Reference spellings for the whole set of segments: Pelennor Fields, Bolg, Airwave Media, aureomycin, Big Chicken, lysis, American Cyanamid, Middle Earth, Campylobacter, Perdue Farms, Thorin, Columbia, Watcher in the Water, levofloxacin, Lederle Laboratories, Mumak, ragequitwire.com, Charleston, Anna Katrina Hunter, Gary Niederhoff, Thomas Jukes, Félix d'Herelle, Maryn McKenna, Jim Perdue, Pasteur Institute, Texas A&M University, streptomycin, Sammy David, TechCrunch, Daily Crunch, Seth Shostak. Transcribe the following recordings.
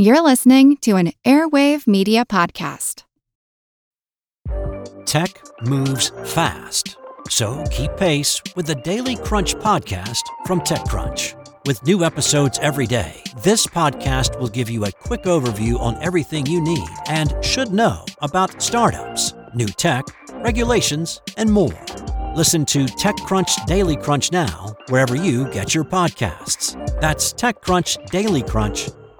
You're listening to an Airwave Media Podcast. Tech moves fast, so keep pace with the Daily Crunch podcast from TechCrunch. With new episodes every day, this podcast will give you a quick overview on everything you need and should know about startups, new tech, regulations, and more. Listen to TechCrunch Daily Crunch now, wherever you get your podcasts. That's TechCrunch Daily Crunch,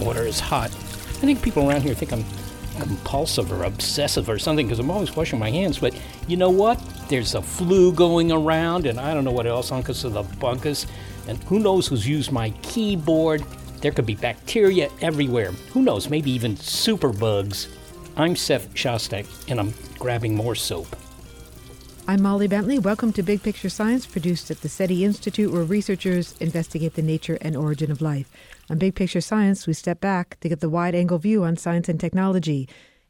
Water is hot. I think people around here think I'm compulsive or obsessive or something because I'm always washing my hands, but you know what? There's a flu going around and I don't know what else, uncas of the bunkus, and who knows who's used my keyboard. There could be bacteria everywhere. Who knows, maybe even superbugs. I'm Seth Shostak and I'm grabbing more soap. I'm Molly Bentley. Welcome to Big Picture Science, produced at the SETI Institute, where researchers investigate the nature and origin of life. On Big Picture Science, we step back to get the wide-angle view on science and technology.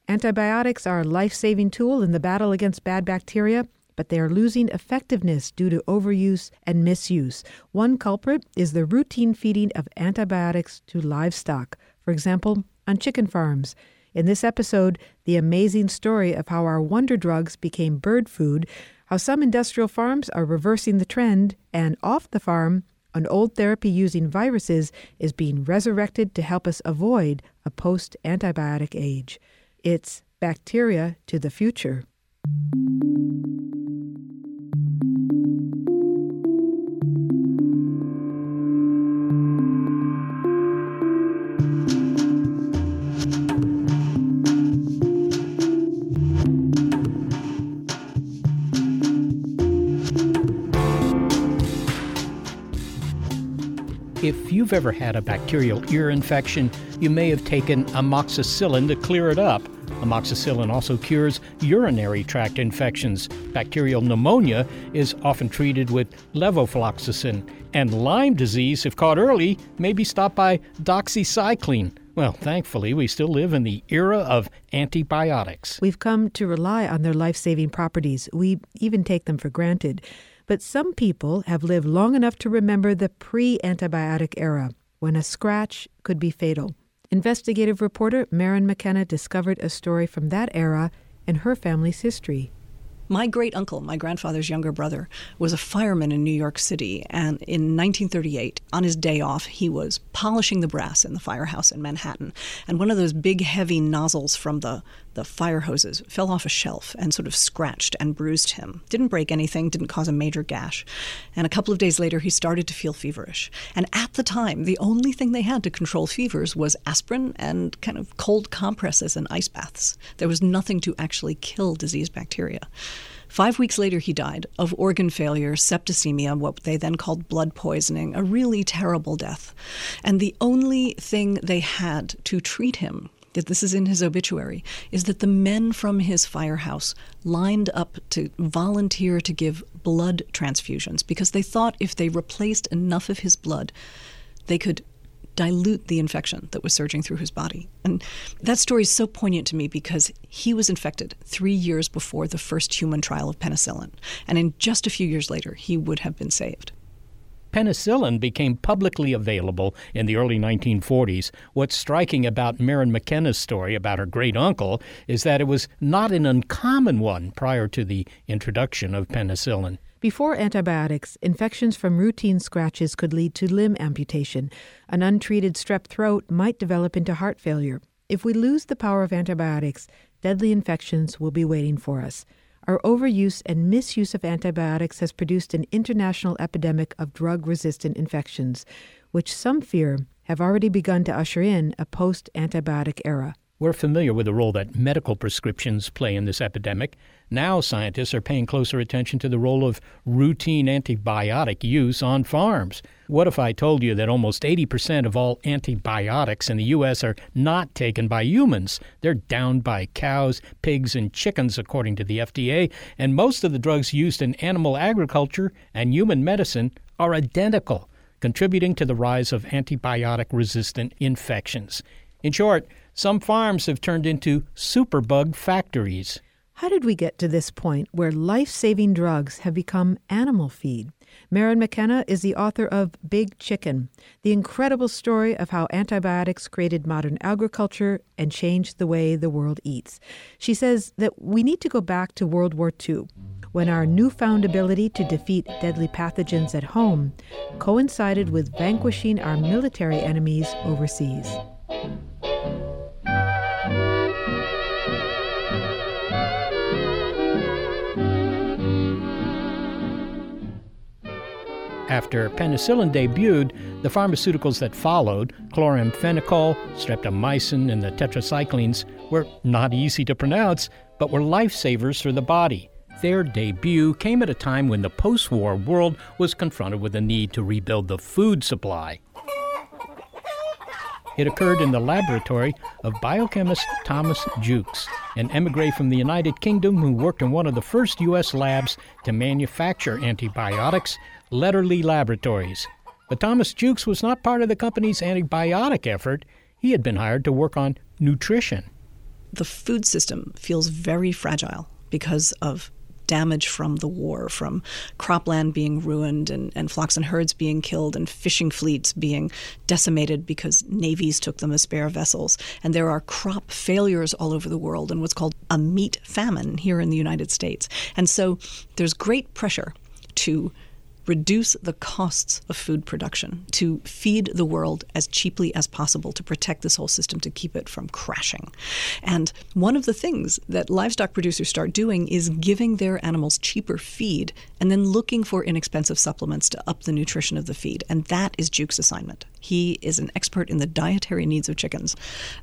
Antibiotics are a life-saving tool in the battle against bad bacteria, but they are losing effectiveness due to overuse and misuse. One culprit is the routine feeding of antibiotics to livestock, for example, on chicken farms. In this episode, the amazing story of how our wonder drugs became bird food, how some industrial farms are reversing the trend, and off the farm, an old therapy using viruses is being resurrected to help us avoid a post-antibiotic age. It's bacteria to the future. If you've ever had a bacterial ear infection, you may have taken amoxicillin to clear it up. Amoxicillin also cures urinary tract infections. Bacterial pneumonia is often treated with levofloxacin. And Lyme disease, if caught early, may be stopped by doxycycline. Well, thankfully, we still live in the era of antibiotics. We've come to rely on their life-saving properties. We even take them for granted. But some people have lived long enough to remember the pre-antibiotic era, when a scratch could be fatal. Investigative reporter Maryn McKenna discovered a story from that era in her family's history. My great-uncle, my grandfather's younger brother, was a fireman in New York City, and in 1938, on his day off, he was polishing the brass in the firehouse in Manhattan, and one of those big, heavy nozzles from the fire hoses fell off a shelf and sort of scratched and bruised him. Didn't break anything, didn't cause a major gash, and a couple of days later, he started to feel feverish, and at the time, the only thing they had to control fevers was aspirin and kind of cold compresses and ice baths. There was nothing to actually kill disease bacteria. 5 weeks later, he died of organ failure, septicemia, what they then called blood poisoning, a really terrible death. And the only thing they had to treat him, this is in his obituary, is that the men from his firehouse lined up to volunteer to give blood transfusions because they thought if they replaced enough of his blood, they could dilute the infection that was surging through his body. And that story is so poignant to me because he was infected 3 years before the first human trial of penicillin. And in just a few years later, he would have been saved. Penicillin became publicly available in the early 1940s. What's striking about Maryn McKenna's story about her great uncle is that it was not an uncommon one prior to the introduction of penicillin. Before antibiotics, infections from routine scratches could lead to limb amputation. An untreated strep throat might develop into heart failure. If we lose the power of antibiotics, deadly infections will be waiting for us. Our overuse and misuse of antibiotics has produced an international epidemic of drug-resistant infections, which some fear have already begun to usher in a post-antibiotic era. We're familiar with the role that medical prescriptions play in this epidemic. Now scientists are paying closer attention to the role of routine antibiotic use on farms. What if I told you that almost 80% of all antibiotics in the U.S. are not taken by humans? They're down by cows, pigs, and chickens, according to the FDA, and most of the drugs used in animal agriculture and human medicine are identical, contributing to the rise of antibiotic-resistant infections. In short, some farms have turned into superbug factories. How did we get to this point where life-saving drugs have become animal feed? Maryn McKenna is the author of Big Chicken, the incredible story of how antibiotics created modern agriculture and changed the way the world eats. She says that we need to go back to World War II, when our newfound ability to defeat deadly pathogens at home coincided with vanquishing our military enemies overseas. After penicillin debuted, the pharmaceuticals that followed, chloramphenicol, streptomycin, and the tetracyclines, were not easy to pronounce, but were lifesavers for the body. Their debut came at a time when the post-war world was confronted with the need to rebuild the food supply. It occurred in the laboratory of biochemist Thomas Jukes, an emigre from the United Kingdom who worked in one of the first U.S. labs to manufacture antibiotics, Lederle Laboratories. But Thomas Jukes was not part of the company's antibiotic effort. He had been hired to work on nutrition. The food system feels very fragile because of damage from the war, from cropland being ruined and flocks and herds being killed and fishing fleets being decimated because navies took them as spare vessels. And there are crop failures all over the world and what's called a meat famine here in the United States. And so there's great pressure to reduce the costs of food production, to feed the world as cheaply as possible, to protect this whole system, to keep it from crashing. And one of the things that livestock producers start doing is giving their animals cheaper feed and then looking for inexpensive supplements to up the nutrition of the feed. And that is Jukes' assignment. He is an expert in the dietary needs of chickens,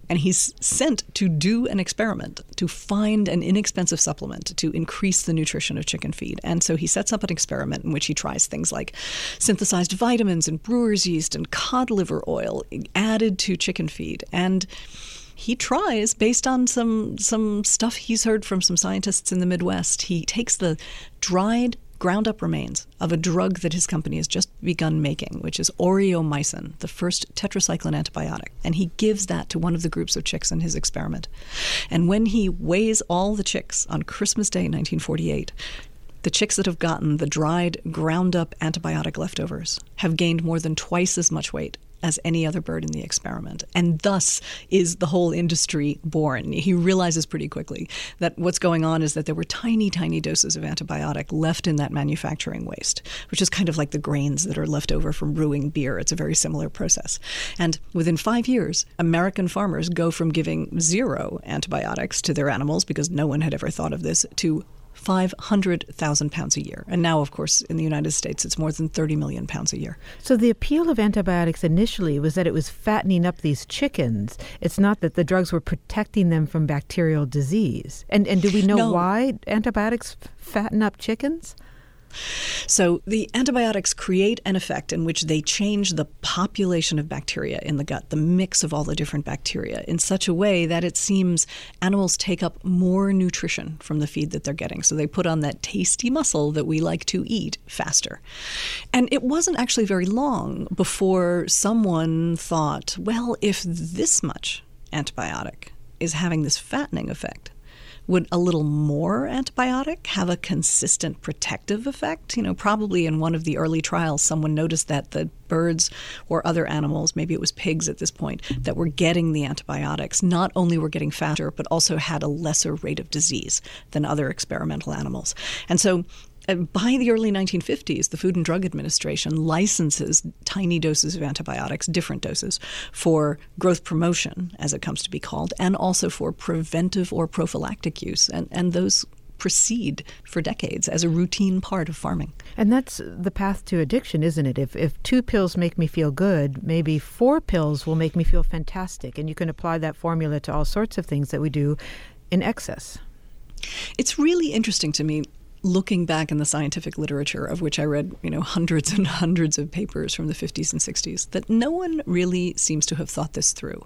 and he's sent to do an experiment to find an inexpensive supplement to increase the nutrition of chicken feed. And so he sets up an experiment in which he tries things like synthesized vitamins and brewer's yeast and cod liver oil added to chicken feed. And he tries, based on some stuff he's heard from some scientists in the Midwest, he takes the dried ground-up remains of a drug that his company has just begun making, which is aureomycin, the first tetracycline antibiotic. And he gives that to one of the groups of chicks in his experiment. And when he weighs all the chicks on Christmas Day 1948, the chicks that have gotten the dried, ground-up antibiotic leftovers have gained more than twice as much weight as any other bird in the experiment. And thus is the whole industry born. He realizes pretty quickly that what's going on is that there were tiny, tiny doses of antibiotic left in that manufacturing waste, which is kind of like the grains that are left over from brewing beer. It's a very similar process. And within 5 years, American farmers go from giving 0 antibiotics to their animals, because no one had ever thought of this, to 500,000 pounds a year. And now, of course, in the United States, it's more than 30 million pounds a year. So the appeal of antibiotics initially was that it was fattening up these chickens. It's not that the drugs were protecting them from bacterial disease. And do we know why antibiotics fatten up chickens? So the antibiotics create an effect in which they change the population of bacteria in the gut, the mix of all the different bacteria, in such a way that it seems animals take up more nutrition from the feed that they're getting. So they put on that tasty muscle that we like to eat faster. And it wasn't actually very long before someone thought, well, if this much antibiotic is having this fattening effect, would a little more antibiotic have a consistent protective effect? You know, probably in one of the early trials, someone noticed that the birds or other animals, maybe it was pigs at this point, that were getting the antibiotics not only were getting fatter, but also had a lesser rate of disease than other experimental animals. And so by the early 1950s, the Food and Drug Administration licenses tiny doses of antibiotics, different doses, for growth promotion, as it comes to be called, and also for preventive or prophylactic use. And those proceed for decades as a routine part of farming. And that's the path to addiction, isn't it? If 2 pills make me feel good, maybe 4 pills will make me feel fantastic. And you can apply that formula to all sorts of things that we do in excess. It's really interesting to me, looking back in the scientific literature, of which I read, hundreds and hundreds of papers from the 50s and 60s, that no one really seems to have thought this through.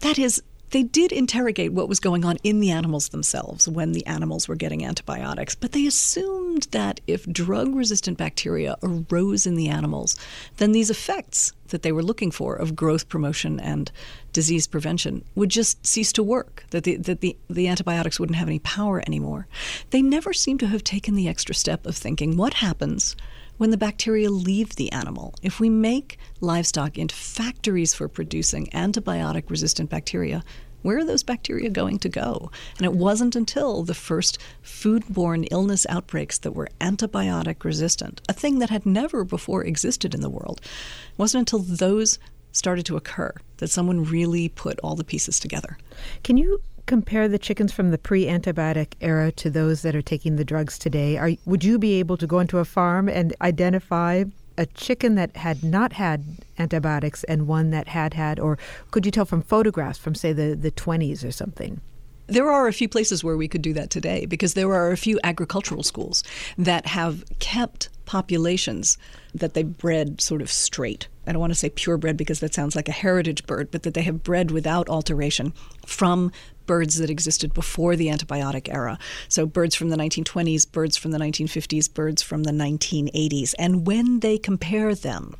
That is, they did interrogate what was going on in the animals themselves when the animals were getting antibiotics, but they assumed that if drug-resistant bacteria arose in the animals, then these effects that they were looking for of growth promotion and disease prevention would just cease to work, that the antibiotics wouldn't have any power anymore. They never seem to have taken the extra step of thinking, what happens when the bacteria leave the animal? If we make livestock into factories for producing antibiotic-resistant bacteria, where are those bacteria going to go? And it wasn't until the first foodborne illness outbreaks that were antibiotic resistant, a thing that had never before existed in the world, it wasn't until those started to occur that someone really put all the pieces together. Can you compare the chickens from the pre-antibiotic era to those that are taking the drugs today? Would you be able to go into a farm and identify a chicken that had not had antibiotics and one that had, or could you tell from photographs from, say, the 20s or something? There are a few places where we could do that today, because there are a few agricultural schools that have kept populations that they bred sort of straight. I don't want to say purebred because that sounds like a heritage bird, but that they have bred without alteration from birds that existed before the antibiotic era. So birds from the 1920s, birds from the 1950s, birds from the 1980s. And when they compare them,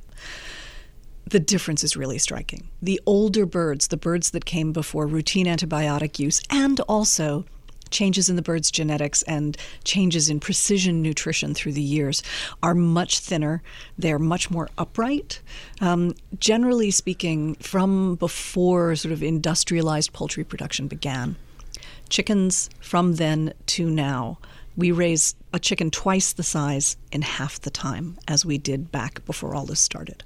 the difference is really striking. The older birds, the birds that came before routine antibiotic use, and also changes in the bird's genetics and changes in precision nutrition through the years, are much thinner. They're much more upright. Generally speaking, from before sort of industrialized poultry production began, chickens from then to now, we raise a chicken twice the size in half the time as we did back before all this started.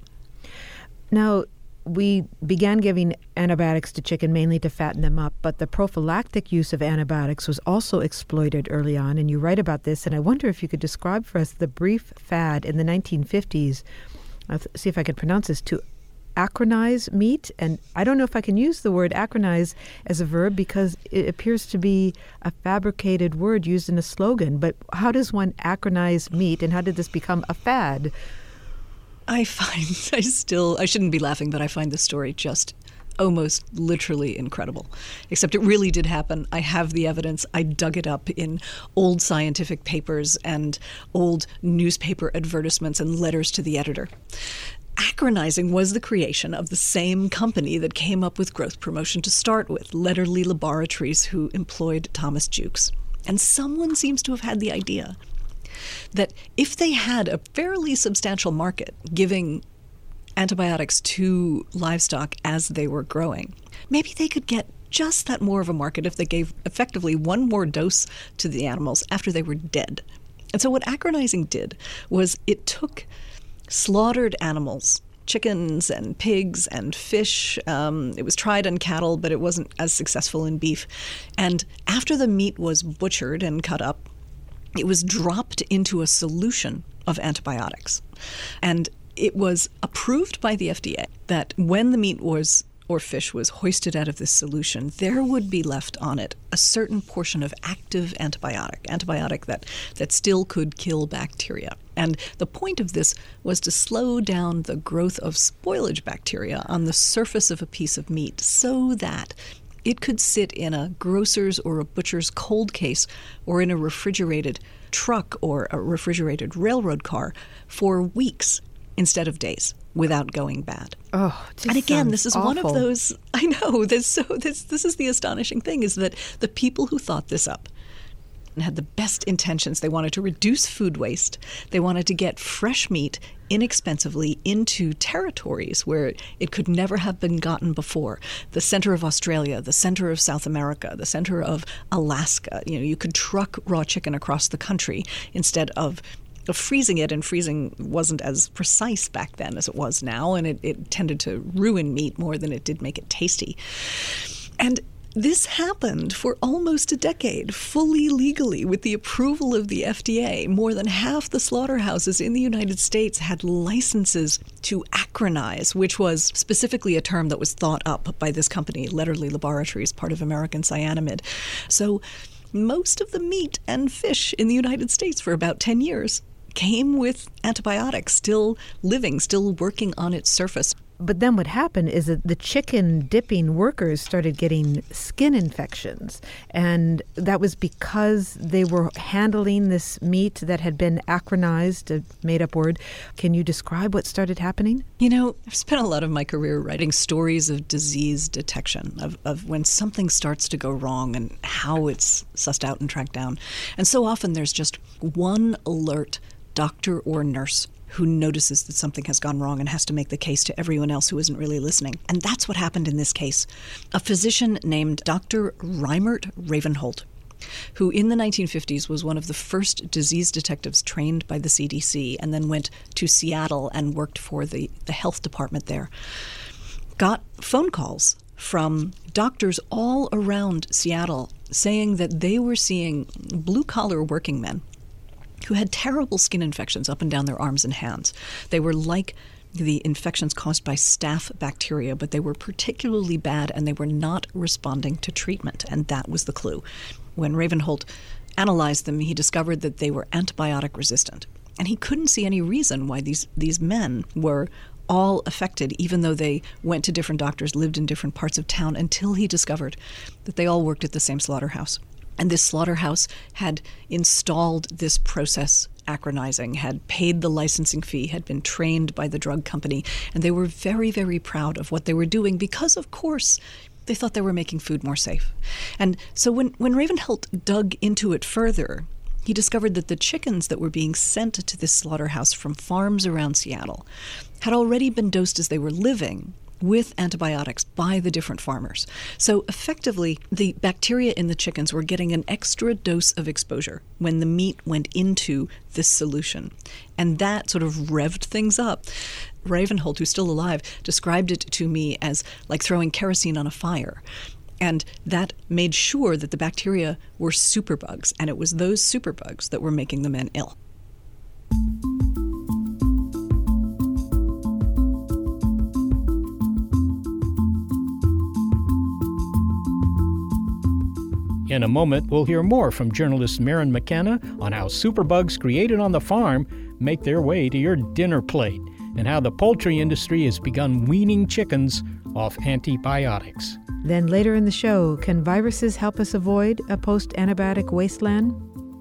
Now, we began giving antibiotics to chicken mainly to fatten them up, but the prophylactic use of antibiotics was also exploited early on, and you write about this, and I wonder if you could describe for us the brief fad in the 1950s, I'll see if I can pronounce this, to acrinize meat. And I don't know if I can use the word acrinize as a verb because it appears to be a fabricated word used in a slogan, but how does one acrinize meat, and how did this become a fad? I shouldn't be laughing, but I find this story just almost literally incredible, except it really did happen. I have the evidence. I dug it up in old scientific papers and old newspaper advertisements and letters to the editor. Acronizing was the creation of the same company that came up with growth promotion to start with, Lederle Laboratories, who employed Thomas Jukes. And someone seems to have had the idea that if they had a fairly substantial market giving antibiotics to livestock as they were growing, maybe they could get just that more of a market if they gave effectively one more dose to the animals after they were dead. And so what acronizing did was it took slaughtered animals, chickens and pigs and fish. It was tried on cattle, but it wasn't as successful in beef. And after the meat was butchered and cut up, it was dropped into a solution of antibiotics. And it was approved by the FDA that when the meat was or fish was hoisted out of this solution, there would be left on it a certain portion of active antibiotic that still could kill bacteria. And the point of this was to slow down the growth of spoilage bacteria on the surface of a piece of meat so that it could sit in a grocer's or a butcher's cold case or in a refrigerated truck or a refrigerated railroad car for weeks instead of days without going bad. Oh, and again, this is awful. One of those, I know, this is the astonishing thing, is that the people who thought this up and had the best intentions. They wanted to reduce food waste. They wanted to get fresh meat inexpensively into territories where it could never have been gotten before. The center of Australia, the center of South America, the center of Alaska. You could truck raw chicken across the country instead of freezing it, and freezing wasn't as precise back then as it was now, and it tended to ruin meat more than it did make it tasty. And This happened for almost a decade, fully legally, with the approval of the FDA. More than half the slaughterhouses in the United States had licenses to acrinize, which was specifically a term that was thought up by this company, Lederle Laboratories, part of American Cyanamid. So most of the meat and fish in the United States for about 10 years came with antibiotics, still living, still working on its surface. But then what happened is that the chicken dipping workers started getting skin infections. And that was because they were handling this meat that had been acrinized, a made-up word. Can you describe what started happening? You know, I've spent a lot of my career writing stories of disease detection, of when something starts to go wrong and how it's sussed out and tracked down. And so often there's just one alert doctor or nurse who notices that something has gone wrong and has to make the case to everyone else who isn't really listening. And that's what happened in this case. A physician named Dr. Reimert Ravenholt, who in the 1950s was one of the first disease detectives trained by the CDC and then went to Seattle and worked for the health department there, got phone calls from doctors all around Seattle saying that they were seeing blue-collar working men who had terrible skin infections up and down their arms and hands. They were like the infections caused by staph bacteria, but they were particularly bad and they were not responding to treatment. And that was the clue. When Ravenholt analyzed them, he discovered that they were antibiotic resistant. And he couldn't see any reason why these men were all affected, even though they went to different doctors, lived in different parts of town, until he discovered that they all worked at the same slaughterhouse. And this slaughterhouse had installed this process, acrinizing, had paid the licensing fee, had been trained by the drug company, and they were very, very proud of what they were doing because, of course, they thought they were making food more safe. And so when Ravenholt dug into it further, he discovered that the chickens that were being sent to this slaughterhouse from farms around Seattle had already been dosed as they were living with antibiotics by the different farmers. So effectively, the bacteria in the chickens were getting an extra dose of exposure when the meat went into this solution. And that sort of revved things up. Ravenholt, who's still alive, described it to me as like throwing kerosene on a fire. And that made sure that the bacteria were superbugs, and it was those superbugs that were making the men ill. In a moment, we'll hear more from journalist Maryn McKenna on how superbugs created on the farm make their way to your dinner plate and how the poultry industry has begun weaning chickens off antibiotics. Then later in the show, can viruses help us avoid a post-antibiotic wasteland?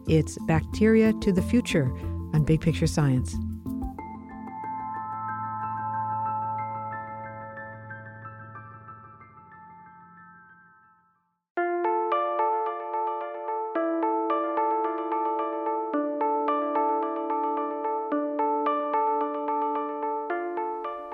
It's Bacteria to the Future on Big Picture Science.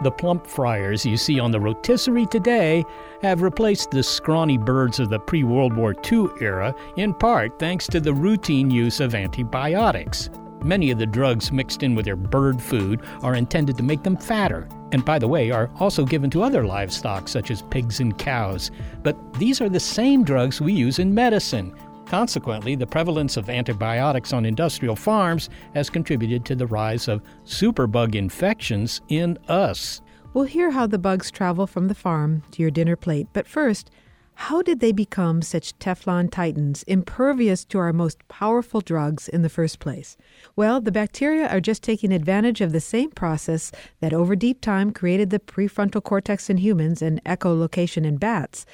The plump fryers you see on the rotisserie today have replaced the scrawny birds of the pre-World War II era, in part thanks to the routine use of antibiotics. Many of the drugs mixed in with their bird food are intended to make them fatter, and by the way, are also given to other livestock such as pigs and cows. But these are the same drugs we use in medicine. Consequently, the prevalence of antibiotics on industrial farms has contributed to the rise of superbug infections in us. We'll hear how the bugs travel from the farm to your dinner plate. But first, how did they become such Teflon titans, impervious to our most powerful drugs in the first place? Well, the bacteria are just taking advantage of the same process that over deep time created the prefrontal cortex in humans and echolocation in bats.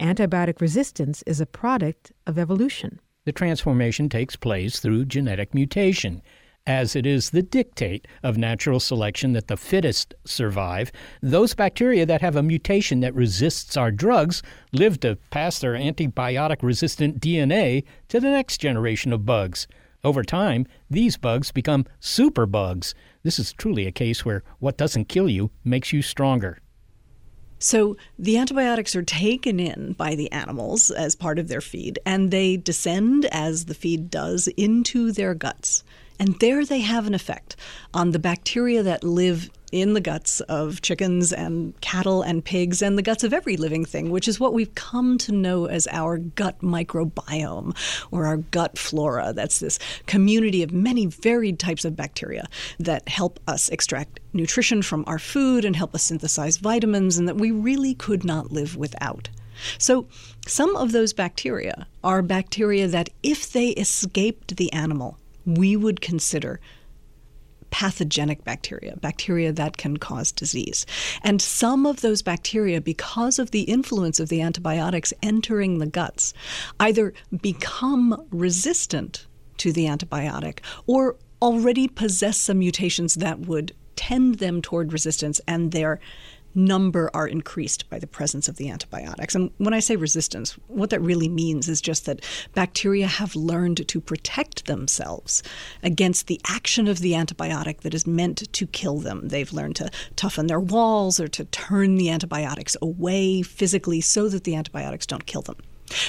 Antibiotic resistance is a product of evolution. The transformation takes place through genetic mutation. As it is the dictate of natural selection that the fittest survive, those bacteria that have a mutation that resists our drugs live to pass their antibiotic-resistant DNA to the next generation of bugs. Over time, these bugs become superbugs. This is truly a case where what doesn't kill you makes you stronger. So the antibiotics are taken in by the animals as part of their feed, and they descend, as the feed does, into their guts. And there they have an effect on the bacteria that live in the guts of chickens and cattle and pigs and the guts of every living thing, which is what we've come to know as our gut microbiome or our gut flora. That's this community of many varied types of bacteria that help us extract nutrition from our food and help us synthesize vitamins and that we really could not live without. So some of those bacteria are bacteria that if they escaped the animal, we would consider pathogenic bacteria, bacteria that can cause disease. And some of those bacteria, because of the influence of the antibiotics entering the guts, either become resistant to the antibiotic or already possess some mutations that would tend them toward resistance, and their number are increased by the presence of the antibiotics. And when I say resistance, what that really means is just that bacteria have learned to protect themselves against the action of the antibiotic that is meant to kill them. They've learned to toughen their walls or to turn the antibiotics away physically so that the antibiotics don't kill them.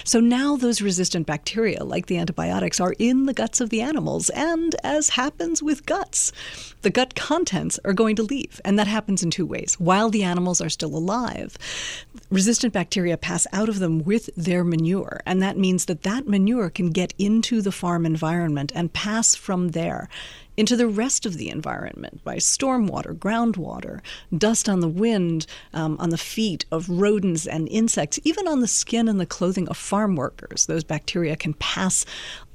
So now those resistant bacteria, like the antibiotics, are in the guts of the animals. And as happens with guts, the gut contents are going to leave. And that happens in two ways. While the animals are still alive, resistant bacteria pass out of them with their manure. And that means that that manure can get into the farm environment and pass from there into the rest of the environment by stormwater, groundwater, dust on the wind, on the feet of rodents and insects, even on the skin and the clothing of farm workers. Those bacteria can pass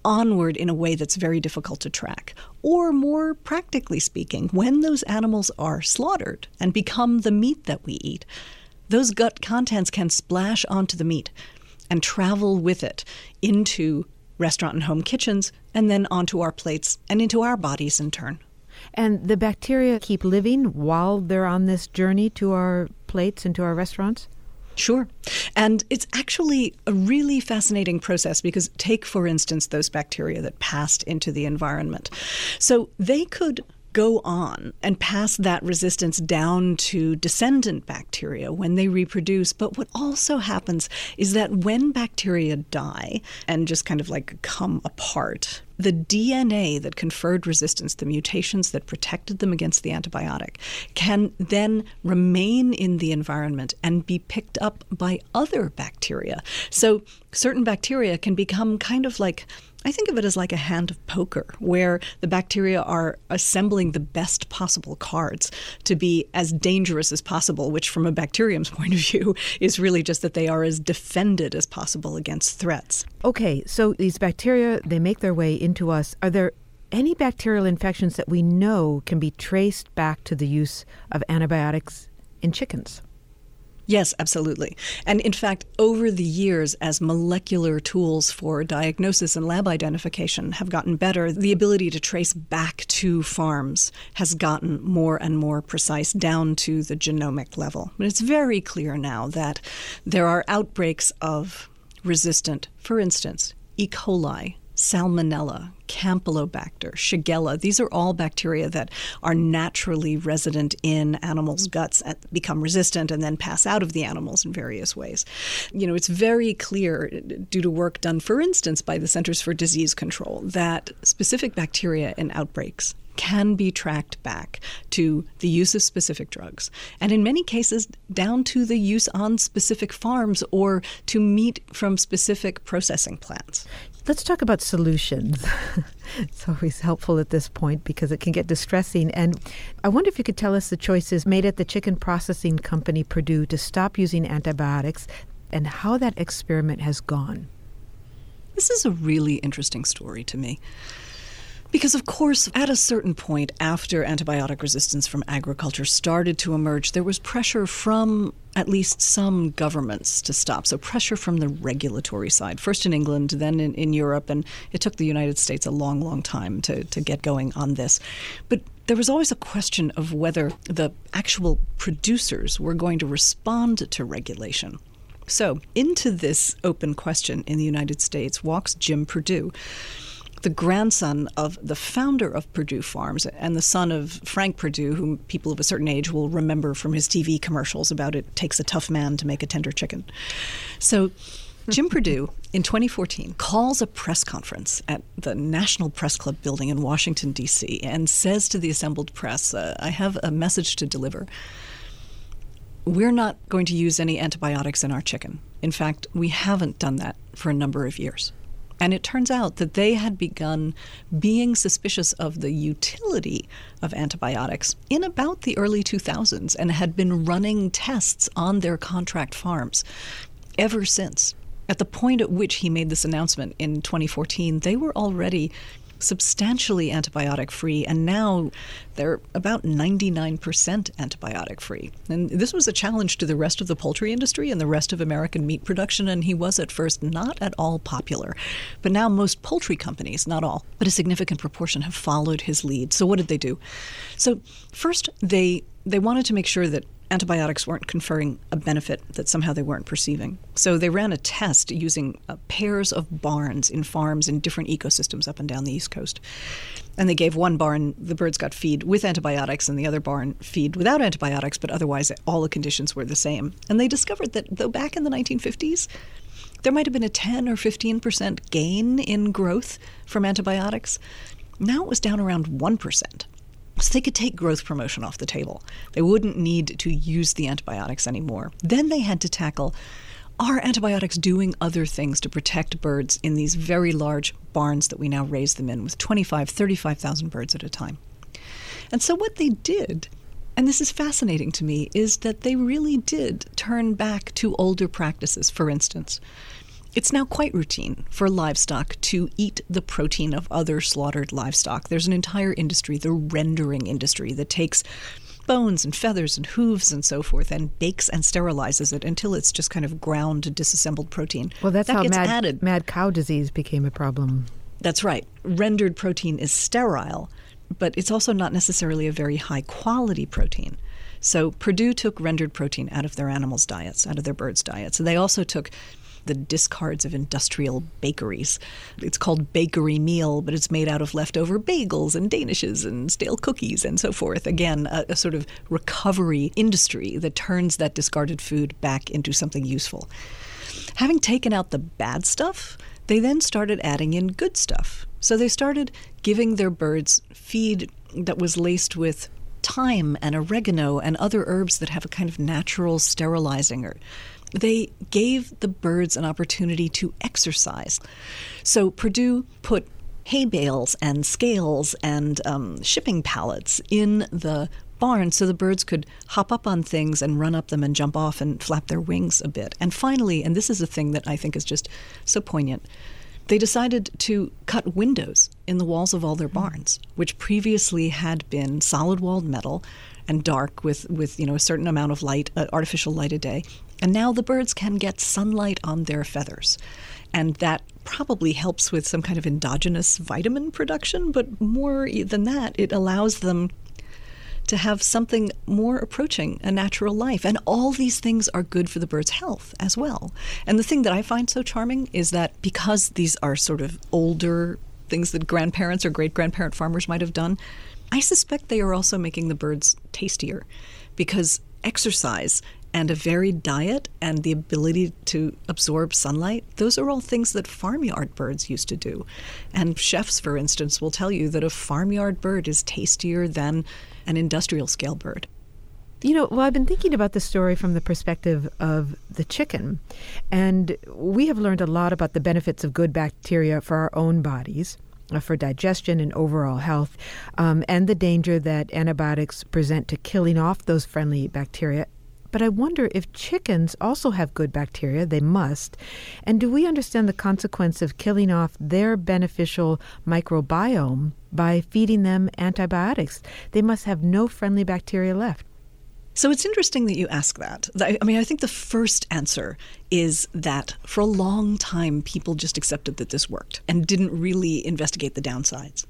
onward in a way that's very difficult to track. Or more practically speaking, when those animals are slaughtered and become the meat that we eat, those gut contents can splash onto the meat and travel with it into restaurant and home kitchens, and then onto our plates and into our bodies in turn. And the bacteria keep living while they're on this journey to our plates and to our restaurants? Sure. And it's actually a really fascinating process because take, for instance, those bacteria that passed into the environment. So they could go on and pass that resistance down to descendant bacteria when they reproduce. But what also happens is that when bacteria die and just kind of like come apart, the DNA that conferred resistance, the mutations that protected them against the antibiotic, can then remain in the environment and be picked up by other bacteria. So certain bacteria can become kind of like, I think of it as like a hand of poker, where the bacteria are assembling the best possible cards to be as dangerous as possible, which from a bacterium's point of view is really just that they are as defended as possible against threats. Okay, so these bacteria, they make their way into us. Are there any bacterial infections that we know can be traced back to the use of antibiotics in chickens? Yes, absolutely. And in fact, over the years, as molecular tools for diagnosis and lab identification have gotten better, the ability to trace back to farms has gotten more and more precise down to the genomic level. But it's very clear now that there are outbreaks of resistant, for instance, E. coli, Salmonella, Campylobacter, Shigella. These are all bacteria that are naturally resident in animals' guts and become resistant and then pass out of the animals in various ways. You know, it's very clear due to work done, for instance, by the Centers for Disease Control that specific bacteria in outbreaks can be tracked back to the use of specific drugs, and in many cases down to the use on specific farms or to meat from specific processing plants. Let's talk about solutions. It's always helpful at this point because it can get distressing. And I wonder if you could tell us the choices made at the chicken processing company Perdue to stop using antibiotics and how that experiment has gone. This is a really interesting story to me. Because, of course, at a certain point after antibiotic resistance from agriculture started to emerge, there was pressure from at least some governments to stop. So pressure from the regulatory side, first in England, then in Europe, and it took the United States a long, long time to get going on this. But there was always a question of whether the actual producers were going to respond to regulation. So into this open question in the United States walks Jim Perdue, the grandson of the founder of Perdue Farms and the son of Frank Perdue, whom people of a certain age will remember from his TV commercials about it takes a tough man to make a tender chicken. So Jim Perdue, in 2014, calls a press conference at the National Press Club building in Washington, D.C., and says to the assembled press, I have a message to deliver. We're not going to use any antibiotics in our chicken. In fact, we haven't done that for a number of years. And it turns out that they had begun being suspicious of the utility of antibiotics in about the early 2000s and had been running tests on their contract farms ever since. At the point at which he made this announcement in 2014, they were already substantially antibiotic-free, and now they're about 99% antibiotic-free. And this was a challenge to the rest of the poultry industry and the rest of American meat production, and he was at first not at all popular. But now most poultry companies, not all, but a significant proportion have followed his lead. So what did they do? So first, they wanted to make sure that antibiotics weren't conferring a benefit that somehow they weren't perceiving. So they ran a test using pairs of barns in farms in different ecosystems up and down the East Coast. And they gave one barn, the birds got feed with antibiotics, and the other barn feed without antibiotics, but otherwise all the conditions were the same. And they discovered that though back in the 1950s, there might have been a 10 or 15% gain in growth from antibiotics, now it was down around 1%. So they could take growth promotion off the table. They wouldn't need to use the antibiotics anymore. Then they had to tackle, are antibiotics doing other things to protect birds in these very large barns that we now raise them in with 25, 35,000 birds at a time? And so what they did, and this is fascinating to me, is that they really did turn back to older practices. For instance, it's now quite routine for livestock to eat the protein of other slaughtered livestock. There's an entire industry, the rendering industry, that takes bones and feathers and hooves and so forth and bakes and sterilizes it until it's just kind of ground, disassembled protein. Well, that's how mad cow disease became a problem. That's right. Rendered protein is sterile, but it's also not necessarily a very high-quality protein. So Perdue took rendered protein out of their animals' diets, out of their birds' diets. And they also took the discards of industrial bakeries. It's called bakery meal, but it's made out of leftover bagels and danishes and stale cookies and so forth. Again, a sort of recovery industry that turns that discarded food back into something useful. Having taken out the bad stuff, they then started adding in good stuff. So they started giving their birds feed that was laced with thyme and oregano and other herbs that have a kind of natural sterilizing herb. They gave the birds an opportunity to exercise. So Perdue put hay bales and scales and shipping pallets in the barn so the birds could hop up on things and run up them and jump off and flap their wings a bit. And finally, and this is a thing that I think is just so poignant, they decided to cut windows in the walls of all their barns, which previously had been solid-walled metal and dark with a certain amount of light, artificial light a day. And now the birds can get sunlight on their feathers. And that probably helps with some kind of endogenous vitamin production. But more than that, it allows them to have something more approaching a natural life. And all these things are good for the bird's health as well. And the thing that I find so charming is that because these are sort of older things that grandparents or great-grandparent farmers might have done, I suspect they are also making the birds tastier because exercise and a varied diet and the ability to absorb sunlight, those are all things that farmyard birds used to do. And chefs, for instance, will tell you that a farmyard bird is tastier than an industrial scale bird. I've been thinking about this story from the perspective of the chicken. And we have learned a lot about the benefits of good bacteria for our own bodies, for digestion and overall health, and the danger that antibiotics present to killing off those friendly bacteria. But I wonder if chickens also have good bacteria. They must. And do we understand the consequence of killing off their beneficial microbiome by feeding them antibiotics? They must have no friendly bacteria left. So it's interesting that you ask that. I think the first answer is that for a long time, people just accepted that this worked and didn't really investigate the downsides.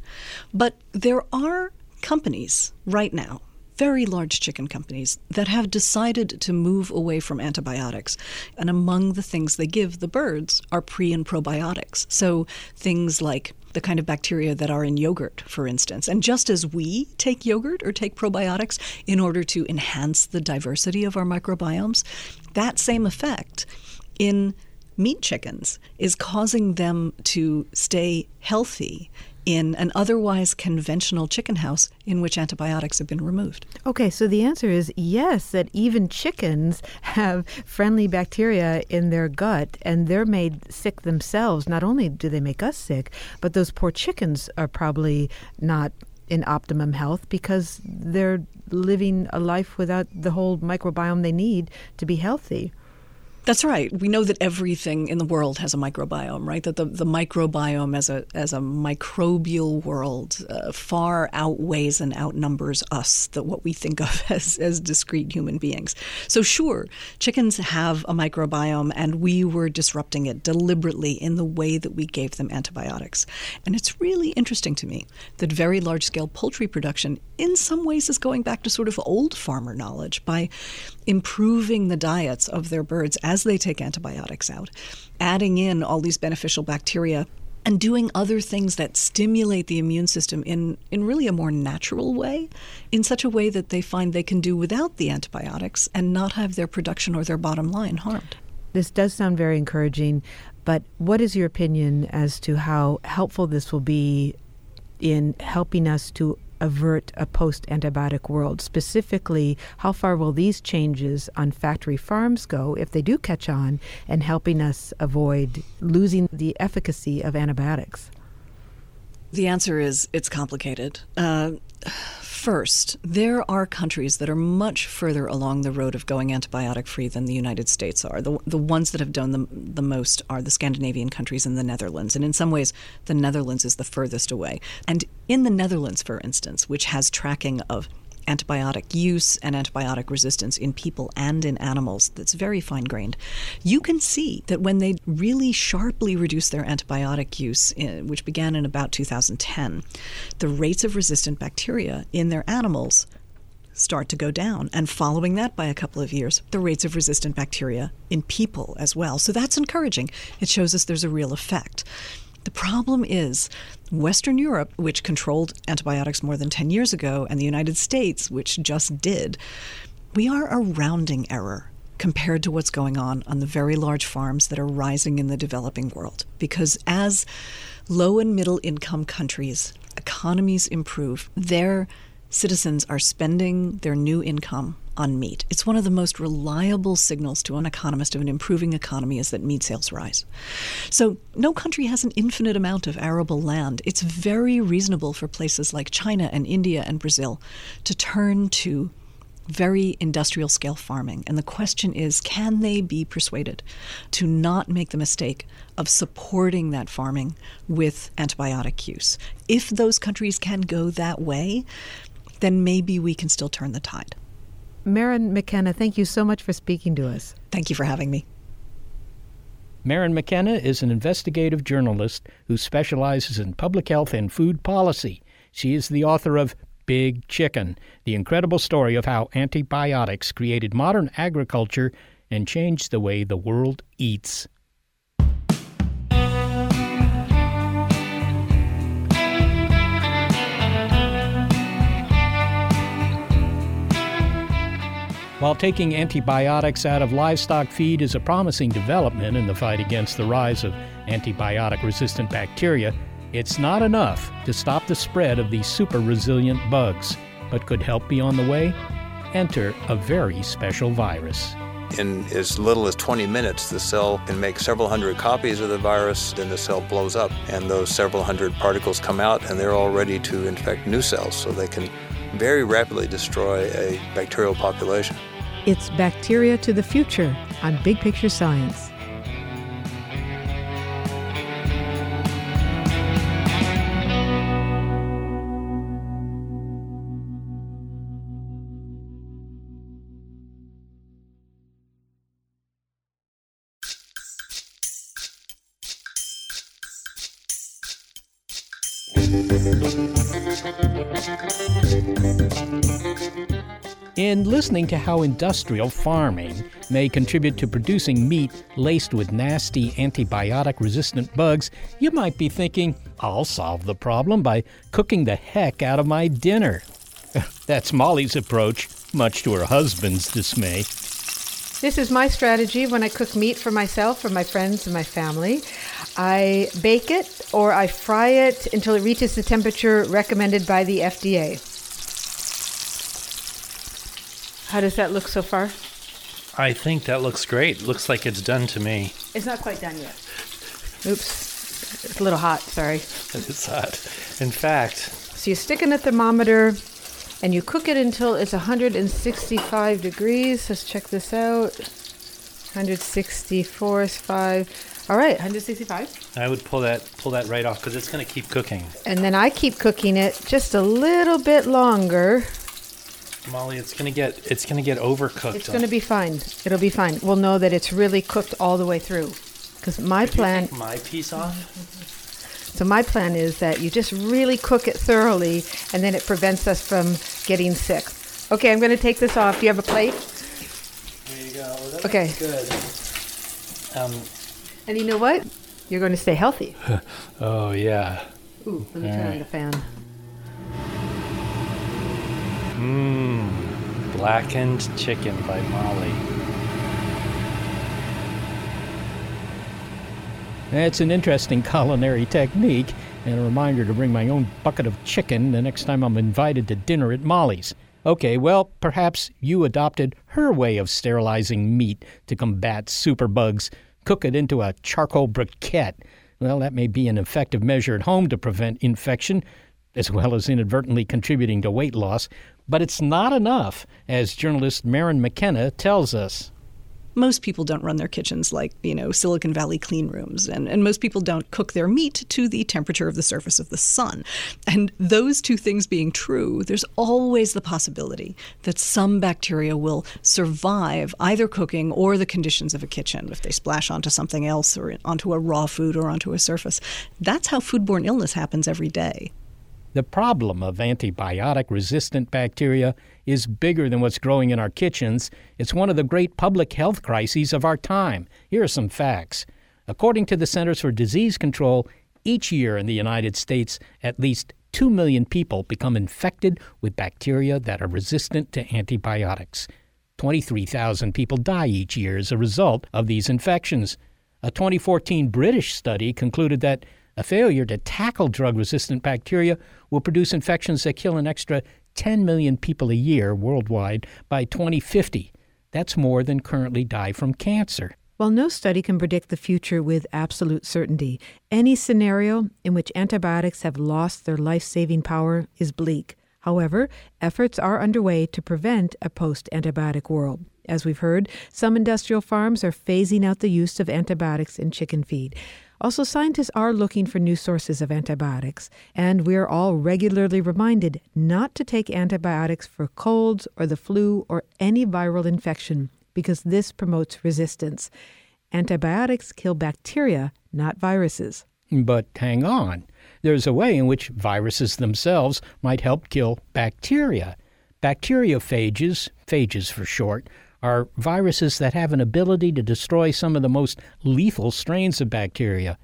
But there are companies right now, very large chicken companies, that have decided to move away from antibiotics. And among the things they give the birds are pre and probiotics. So things like the kind of bacteria that are in yogurt, for instance. And just as we take yogurt or take probiotics in order to enhance the diversity of our microbiomes, that same effect in meat chickens is causing them to stay healthy in an otherwise conventional chicken house in which antibiotics have been removed. Okay, so the answer is yes, that even chickens have friendly bacteria in their gut, and they're made sick themselves. Not only do they make us sick, but those poor chickens are probably not in optimum health because they're living a life without the whole microbiome they need to be healthy. That's right. We know that everything in the world has a microbiome, right? That the microbiome as a microbial world far outweighs and outnumbers us, that what we think of as discrete human beings. So sure, chickens have a microbiome, and we were disrupting it deliberately in the way that we gave them antibiotics. And it's really interesting to me that very large-scale poultry production in some ways is going back to sort of old farmer knowledge by improving the diets of their birds as they take antibiotics out, adding in all these beneficial bacteria and doing other things that stimulate the immune system in really a more natural way, in such a way that they find they can do without the antibiotics and not have their production or their bottom line harmed. This does sound very encouraging, but what is your opinion as to how helpful this will be in helping us to avert a post-antibiotic world? Specifically, how far will these changes on factory farms go, if they do catch on, and helping us avoid losing the efficacy of antibiotics? The answer is it's complicated. First, there are countries that are much further along the road of going antibiotic-free than the United States are. The ones that have done the most are the Scandinavian countries and the Netherlands. And in some ways, the Netherlands is the furthest away. And in the Netherlands, for instance, which has tracking of antibiotic use and antibiotic resistance in people and in animals that's very fine-grained, you can see that when they really sharply reduced their antibiotic use, which began in about 2010, the rates of resistant bacteria in their animals start to go down. And following that by a couple of years, the rates of resistant bacteria in people as well. So that's encouraging. It shows us there's a real effect. The problem is Western Europe, which controlled antibiotics more than 10 years ago, and the United States, which just did, we are a rounding error compared to what's going on the very large farms that are rising in the developing world. Because as low and middle income countries' economies improve, their citizens are spending their new income on meat. It's one of the most reliable signals to an economist of an improving economy is that meat sales rise. So no country has an infinite amount of arable land. It's very reasonable for places like China and India and Brazil to turn to very industrial scale farming. And the question is, can they be persuaded to not make the mistake of supporting that farming with antibiotic use? If those countries can go that way, then maybe we can still turn the tide. Maryn McKenna, thank you so much for speaking to us. Thank you for having me. Maryn McKenna is an investigative journalist who specializes in public health and food policy. She is the author of Big Chicken, the incredible story of how antibiotics created modern agriculture and changed the way the world eats. While taking antibiotics out of livestock feed is a promising development in the fight against the rise of antibiotic-resistant bacteria, it's not enough to stop the spread of these super-resilient bugs. But could help be on the way? Enter a very special virus. In as little as 20 minutes, the cell can make several hundred copies of the virus, then the cell blows up, and those several hundred particles come out, and they're all ready to infect new cells, so they can very rapidly destroy a bacterial population. It's Bacteria to the Future on Big Picture Science. In listening to how industrial farming may contribute to producing meat laced with nasty antibiotic-resistant bugs, you might be thinking, I'll solve the problem by cooking the heck out of my dinner. That's Molly's approach, much to her husband's dismay. This is my strategy when I cook meat for myself, for my friends, and my family. I bake it or I fry it until it reaches the temperature recommended by the FDA. How does that look so far? I think that looks great. Looks like it's done to me. It's not quite done yet. Oops. It's a little hot, sorry. It's hot, in fact. So you stick in a thermometer and you cook it until it's 165 degrees. Let's check this out. 164 is 5. All right, 165. I would pull that right off because it's going to keep cooking. And then I keep cooking it just a little bit longer. Molly, it's going to get overcooked. It's going to be fine. It'll be fine. We'll know that it's really cooked all the way through. Because my plan... Did you take my piece off? So my plan is that you just really cook it thoroughly, and then it prevents us from getting sick. Okay, I'm going to take this off. Do you have a plate? There you go. Well, okay. Good. And you know what? You're going to stay healthy. Oh, yeah. Ooh, let me turn on the fan. Mmm. Blackened Chicken by Molly. It's an interesting culinary technique and a reminder to bring my own bucket of chicken the next time I'm invited to dinner at Molly's. Okay, well, perhaps you adopted her way of sterilizing meat to combat superbugs. Cook it into a charcoal briquette. Well, that may be an effective measure at home to prevent infection, as well as inadvertently contributing to weight loss. But it's not enough, as journalist Maryn McKenna tells us. Most people don't run their kitchens like, Silicon Valley clean rooms. And most people don't cook their meat to the temperature of the surface of the sun. And those two things being true, there's always the possibility that some bacteria will survive either cooking or the conditions of a kitchen if they splash onto something else or onto a raw food or onto a surface. That's how foodborne illness happens every day. The problem of antibiotic-resistant bacteria is bigger than what's growing in our kitchens. It's one of the great public health crises of our time. Here are some facts. According to the Centers for Disease Control, each year in the United States, at least 2 million people become infected with bacteria that are resistant to antibiotics. 23,000 people die each year as a result of these infections. A 2014 British study concluded that a failure to tackle drug-resistant bacteria will produce infections that kill an extra 10 million people a year worldwide by 2050. That's more than currently die from cancer. While no study can predict the future with absolute certainty, any scenario in which antibiotics have lost their life-saving power is bleak. However, efforts are underway to prevent a post-antibiotic world. As we've heard, some industrial farms are phasing out the use of antibiotics in chicken feed. Also, scientists are looking for new sources of antibiotics, and we are all regularly reminded not to take antibiotics for colds or the flu or any viral infection because this promotes resistance. Antibiotics kill bacteria, not viruses. But hang on. There's a way in which viruses themselves might help kill bacteria. Bacteriophages, phages for short, are viruses that have an ability to destroy some of the most lethal strains of bacteria.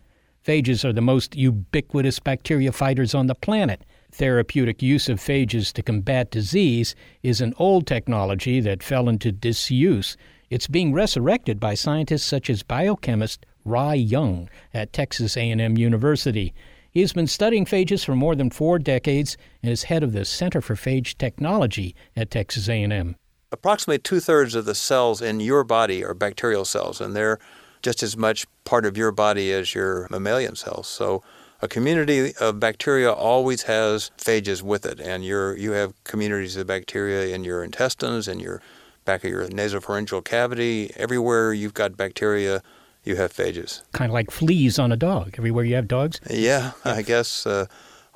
Phages are the most ubiquitous bacteria fighters on the planet. Therapeutic use of phages to combat disease is an old technology that fell into disuse. It's being resurrected by scientists such as biochemist Ry Young at Texas A&M University. He has been studying phages for more than 4 decades and is head of the Center for Phage Technology at Texas A&M. Approximately 2/3 of the cells in your body are bacterial cells, and they're just as much part of your body as your mammalian cells. So a community of bacteria always has phages with it, and you have communities of bacteria in your intestines, in your back of your nasopharyngeal cavity. Everywhere you've got bacteria, you have phages. Kind of like fleas on a dog. Everywhere you have dogs? Yeah, I guess,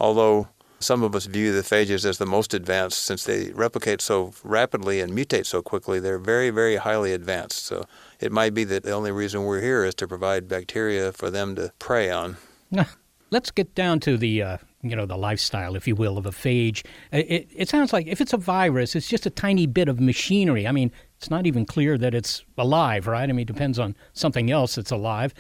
although... some of us view the phages as the most advanced since they replicate so rapidly and mutate so quickly. They're very, very highly advanced. So it might be that the only reason we're here is to provide bacteria for them to prey on. Let's get down to the, the lifestyle, if you will, of a phage. It sounds like if it's a virus, it's just a tiny bit of machinery. I mean, it's not even clear that it's alive, right? I mean, it depends on something else that's alive.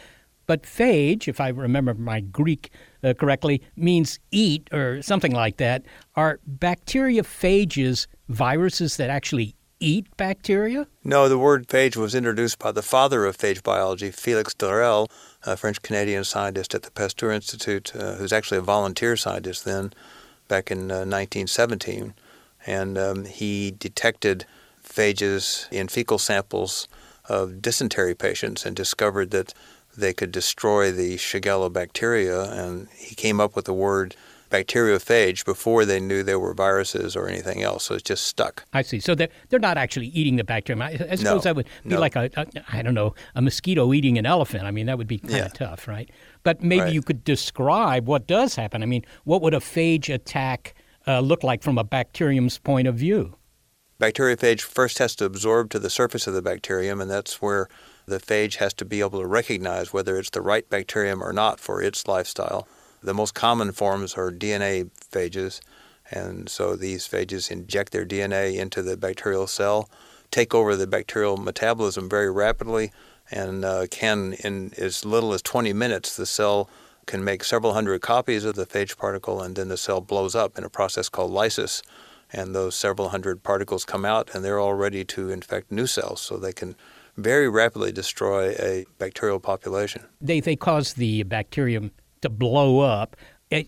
But phage, if I remember my Greek correctly, means eat or something like that. Are bacteriophages viruses that actually eat bacteria? No, the word phage was introduced by the father of phage biology, Félix d'Herelle, a French-Canadian scientist at the Pasteur Institute, who's actually a volunteer scientist then, back in 1917. And he detected phages in fecal samples of dysentery patients and discovered that they could destroy the Shigella bacteria. And he came up with the word bacteriophage before they knew there were viruses or anything else. So it just stuck. I see. So they're not actually eating the bacterium. I suppose that would be like a mosquito eating an elephant. I mean, that would be kind of tough, right? But maybe you could describe what does happen. I mean, what would a phage attack look like from a bacterium's point of view? Bacteriophage first has to absorb to the surface of the bacterium, and that's where the phage has to be able to recognize whether it's the right bacterium or not for its lifestyle. The most common forms are DNA phages, and so these phages inject their DNA into the bacterial cell, take over the bacterial metabolism very rapidly, and can, in as little as 20 minutes, the cell can make several hundred copies of the phage particle, and then the cell blows up in a process called lysis. And those several hundred particles come out, and they're all ready to infect new cells, so they can very rapidly destroy a bacterial population. They cause the bacterium to blow up.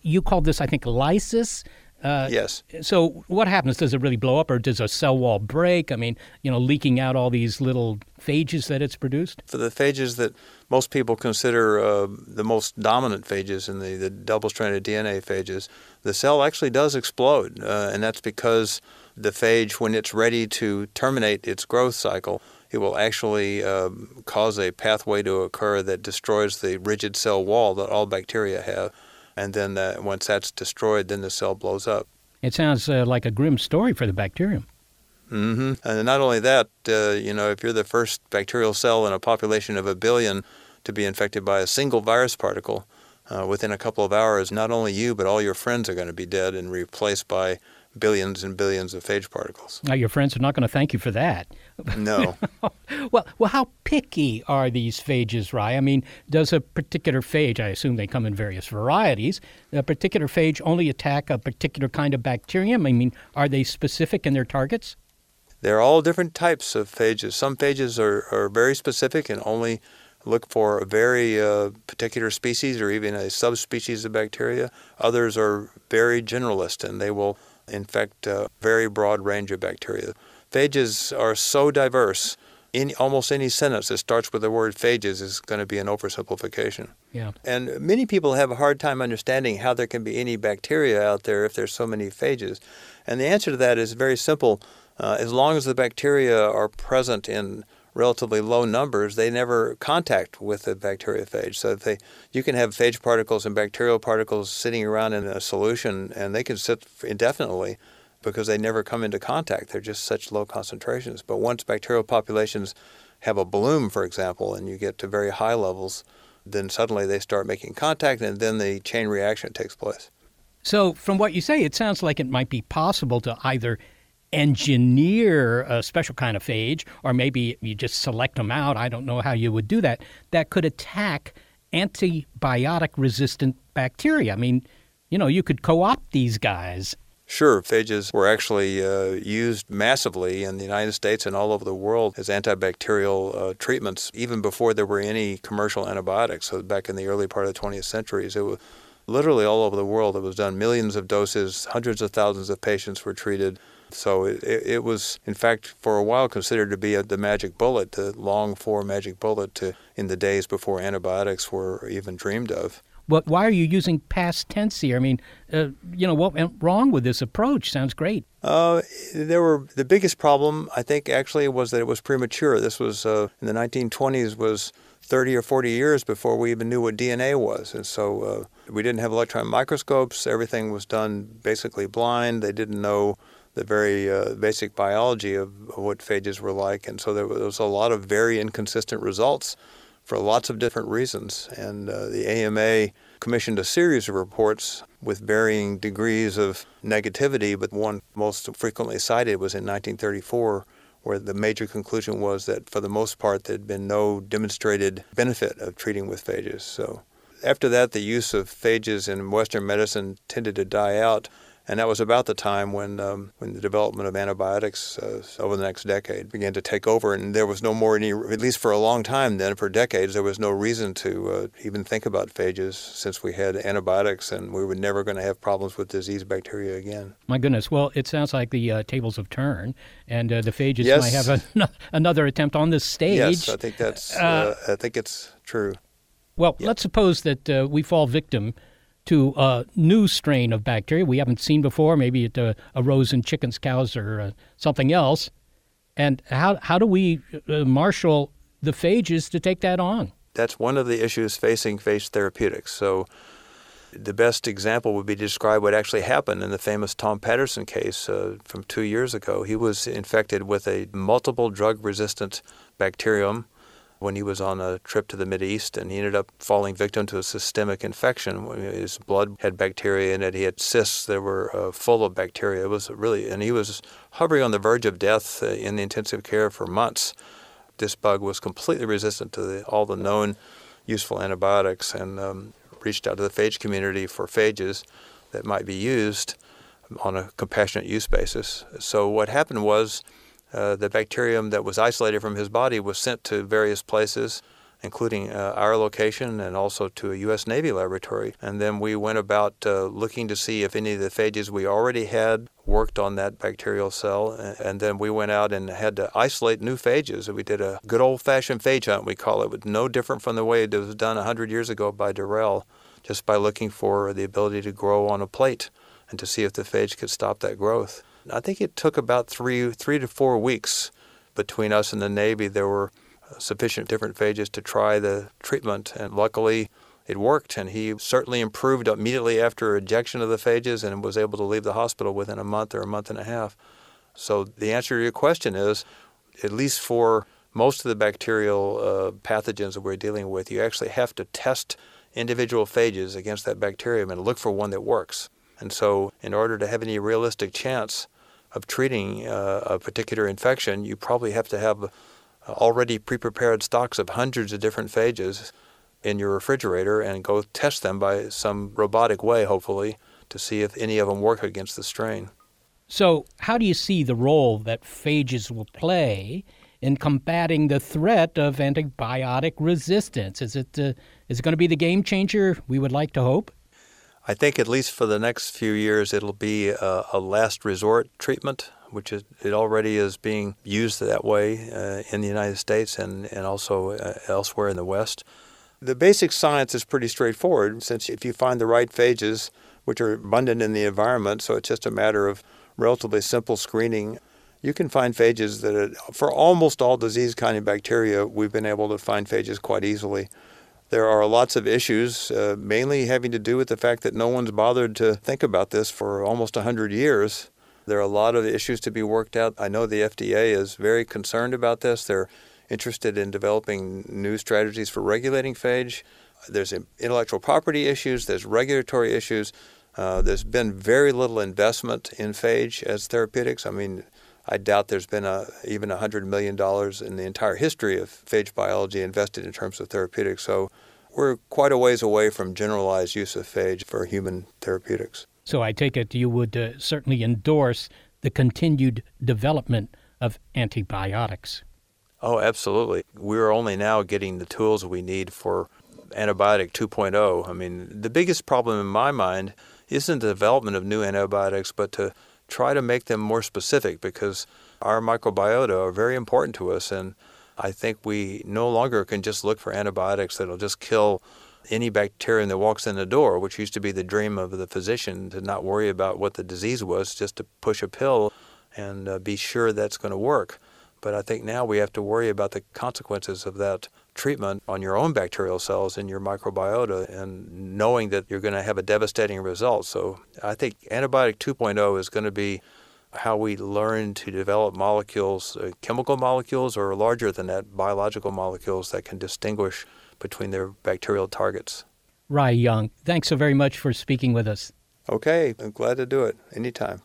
You called this, I think, lysis? Yes. So what happens? Does it really blow up, or does a cell wall break? I mean, leaking out all these little phages that it's produced? For the phages that most people consider the most dominant phages in the double-stranded DNA phages, the cell actually does explode, and that's because the phage, when it's ready to terminate its growth cycle, it will actually cause a pathway to occur that destroys the rigid cell wall that all bacteria have. And then once that's destroyed, then the cell blows up. It sounds like a grim story for the bacterium. Mm-hmm. And not only that, if you're the first bacterial cell in a population of 1 billion to be infected by a single virus particle, within a couple of hours, not only you but all your friends are going to be dead and replaced by billions and billions of phage particles. Now, your friends are not going to thank you for that. No. Well, how picky are these phages, Ry? I mean, does a particular phage, I assume they come in various varieties, a particular phage only attack a particular kind of bacterium? I mean, are they specific in their targets? They're all different types of phages. Some phages are very specific and only look for a very particular species or even a subspecies of bacteria. Others are very generalist, and they will infect a very broad range of bacteria. Phages are so diverse. In almost any sentence that starts with the word phages is going to be an oversimplification. Yeah. And many people have a hard time understanding how there can be any bacteria out there if there's so many phages. And the answer to that is very simple. As long as the bacteria are present in relatively low numbers, they never contact with the bacteriophage. So you can have phage particles and bacterial particles sitting around in a solution, and they can sit indefinitely because they never come into contact. They're just such low concentrations. But once bacterial populations have a bloom, for example, and you get to very high levels, then suddenly they start making contact, and then the chain reaction takes place. So from what you say, it sounds like it might be possible to either engineer a special kind of phage, or maybe you just select them out. I don't know how you would do that. That could attack antibiotic-resistant bacteria. I mean, you could co-opt these guys. Sure. Phages were actually used massively in the United States and all over the world as antibacterial treatments, even before there were any commercial antibiotics. So back in the early part of the 20th century, it was literally all over the world. It was done millions of doses. Hundreds of thousands of patients were treated. So it was, in fact, for a while considered to be the magic bullet, the long-for magic bullet in the days before antibiotics were even dreamed of. But why are you using past tense here? I mean, what went wrong with this approach? Sounds great. The biggest problem, I think, actually, was that it was premature. This was, in the 1920s, was 30 or 40 years before we even knew what DNA was. And so we didn't have electron microscopes. Everything was done basically blind. They didn't know the very basic biology of what phages were like. And so there was a lot of very inconsistent results for lots of different reasons. And the AMA commissioned a series of reports with varying degrees of negativity, but one most frequently cited was in 1934, where the major conclusion was that, for the most part, there had been no demonstrated benefit of treating with phages. So after that, the use of phages in Western medicine tended to die out. And that was about the time when the development of antibiotics over the next decade began to take over, and there was no more any, at least for a long time then, for decades, there was no reason to even think about phages since we had antibiotics and we were never going to have problems with disease bacteria again. My goodness. Well, it sounds like the tables have turned, and the phages might have another attempt on this stage. Yes, I think that's. I think it's true. Well, Let's suppose that we fall victim to a new strain of bacteria we haven't seen before. Maybe it arose in chickens, cows, or something else. And how do we marshal the phages to take that on? That's one of the issues facing phage therapeutics. So the best example would be to describe what actually happened in the famous Tom Patterson case from 2 years ago. He was infected with a multiple drug-resistant bacterium when he was on a trip to the Mideast, and he ended up falling victim to a systemic infection. His blood had bacteria in it. He had cysts that were full of bacteria. It was really, and he was hovering on the verge of death in the intensive care for months. This bug was completely resistant to all the known useful antibiotics, and reached out to the phage community for phages that might be used on a compassionate use basis. So what happened was, the bacterium that was isolated from his body was sent to various places, including our location and also to a U.S. Navy laboratory. And then we went about looking to see if any of the phages we already had worked on that bacterial cell. And then we went out and had to isolate new phages. We did a good old-fashioned phage hunt, we call it, no different from the way it was done 100 years ago by D'Herelle, just by looking for the ability to grow on a plate and to see if the phage could stop that growth. I think it took about three to 4 weeks between us and the Navy. There were sufficient different phages to try the treatment, and luckily it worked, and he certainly improved immediately after ejection of the phages and was able to leave the hospital within a month or a month and a half. So the answer to your question is, at least for most of the bacterial pathogens that we're dealing with, you actually have to test individual phages against that bacterium and look for one that works. And so in order to have any realistic chance of treating a particular infection, you probably have to have already pre-prepared stocks of hundreds of different phages in your refrigerator and go test them by some robotic way, hopefully, to see if any of them work against the strain. So how do you see the role that phages will play in combating the threat of antibiotic resistance? Is it going to be the game changer we would like to hope? I think at least for the next few years, it'll be a last resort treatment, which is, it already is being used that way in the United States and also elsewhere in the West. The basic science is pretty straightforward, since if you find the right phages, which are abundant in the environment, so it's just a matter of relatively simple screening, you can find phages that, for almost all disease-causing bacteria, we've been able to find phages quite easily. There are lots of issues, mainly having to do with the fact that no one's bothered to think about this for almost 100 years. There are a lot of issues to be worked out. I know the FDA is very concerned about this. They're interested in developing new strategies for regulating phage. There's intellectual property issues. There's regulatory issues. There's been very little investment in phage as therapeutics. I mean, I doubt there's been even $100 million in the entire history of phage biology invested in terms of therapeutics. So we're quite a ways away from generalized use of phage for human therapeutics. So I take it you would certainly endorse the continued development of antibiotics. Oh, absolutely. We're only now getting the tools we need for antibiotic 2.0. I mean, the biggest problem in my mind isn't the development of new antibiotics, but to try to make them more specific, because our microbiota are very important to us, and I think we no longer can just look for antibiotics that'll just kill any bacterium that walks in the door, which used to be the dream of the physician, to not worry about what the disease was, just to push a pill and be sure that's going to work. But I think now we have to worry about the consequences of that treatment on your own bacterial cells in your microbiota, and knowing that you're going to have a devastating result. So I think antibiotic 2.0 is going to be how we learn to develop molecules, chemical molecules, or larger than that, biological molecules that can distinguish between their bacterial targets. Ry Young, thanks so very much for speaking with us. Okay, I'm glad to do it. Anytime.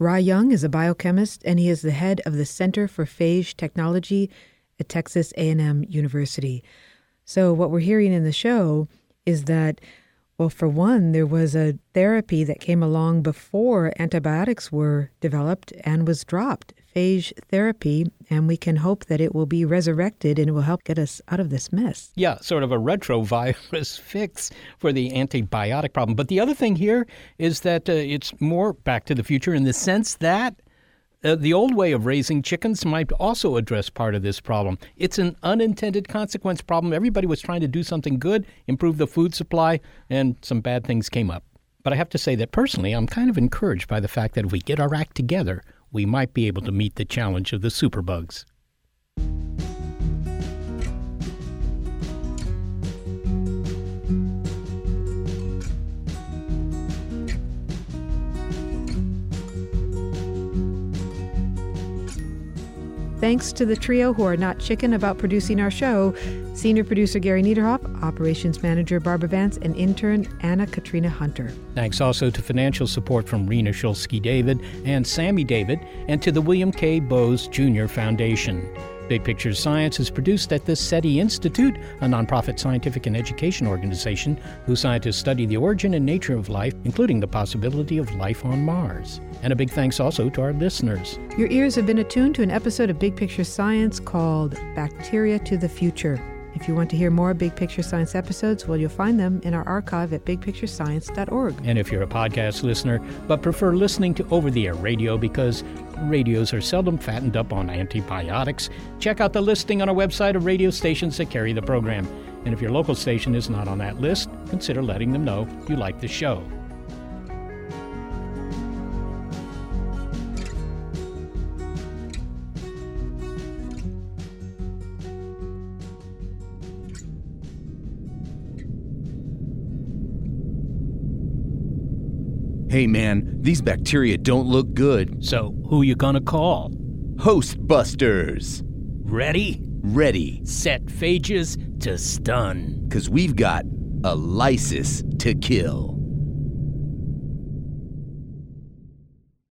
Ry Young is a biochemist, and he is the head of the Center for Phage Technology at Texas A&M University. So what we're hearing in the show is that Well, for one, there was a therapy that came along before antibiotics were developed and was dropped, phage therapy, and we can hope that it will be resurrected and it will help get us out of this mess. Yeah, sort of a retrovirus fix for the antibiotic problem. But the other thing here is that it's more back to the future in the sense that the old way of raising chickens might also address part of this problem. It's an unintended consequence problem. Everybody was trying to do something good, improve the food supply, and some bad things came up. But I have to say that personally, I'm kind of encouraged by the fact that if we get our act together, we might be able to meet the challenge of the superbugs. Thanks to the trio who are not chicken about producing our show, senior producer Gary Niederhoff, operations manager Barbara Vance, and intern Anna Katrina Hunter. Thanks also to financial support from Rena Shulsky-David and Sammy David, and to the William K. Bowes Jr. Foundation. Big Picture Science is produced at the SETI Institute, a nonprofit scientific and education organization whose scientists study the origin and nature of life, including the possibility of life on Mars. And a big thanks also to our listeners. Your ears have been attuned to an episode of Big Picture Science called Bacteria to the Future. If you want to hear more Big Picture Science episodes, well, you'll find them in our archive at bigpicturescience.org. And if you're a podcast listener but prefer listening to over-the-air radio because radios are seldom fattened up on antibiotics, check out the listing on our website of radio stations that carry the program. And if your local station is not on that list, consider letting them know you like the show. Hey man, these bacteria don't look good. So, who you gonna call? Hostbusters! Ready? Ready. Set phages to stun. 'Cause we've got a lysis to kill.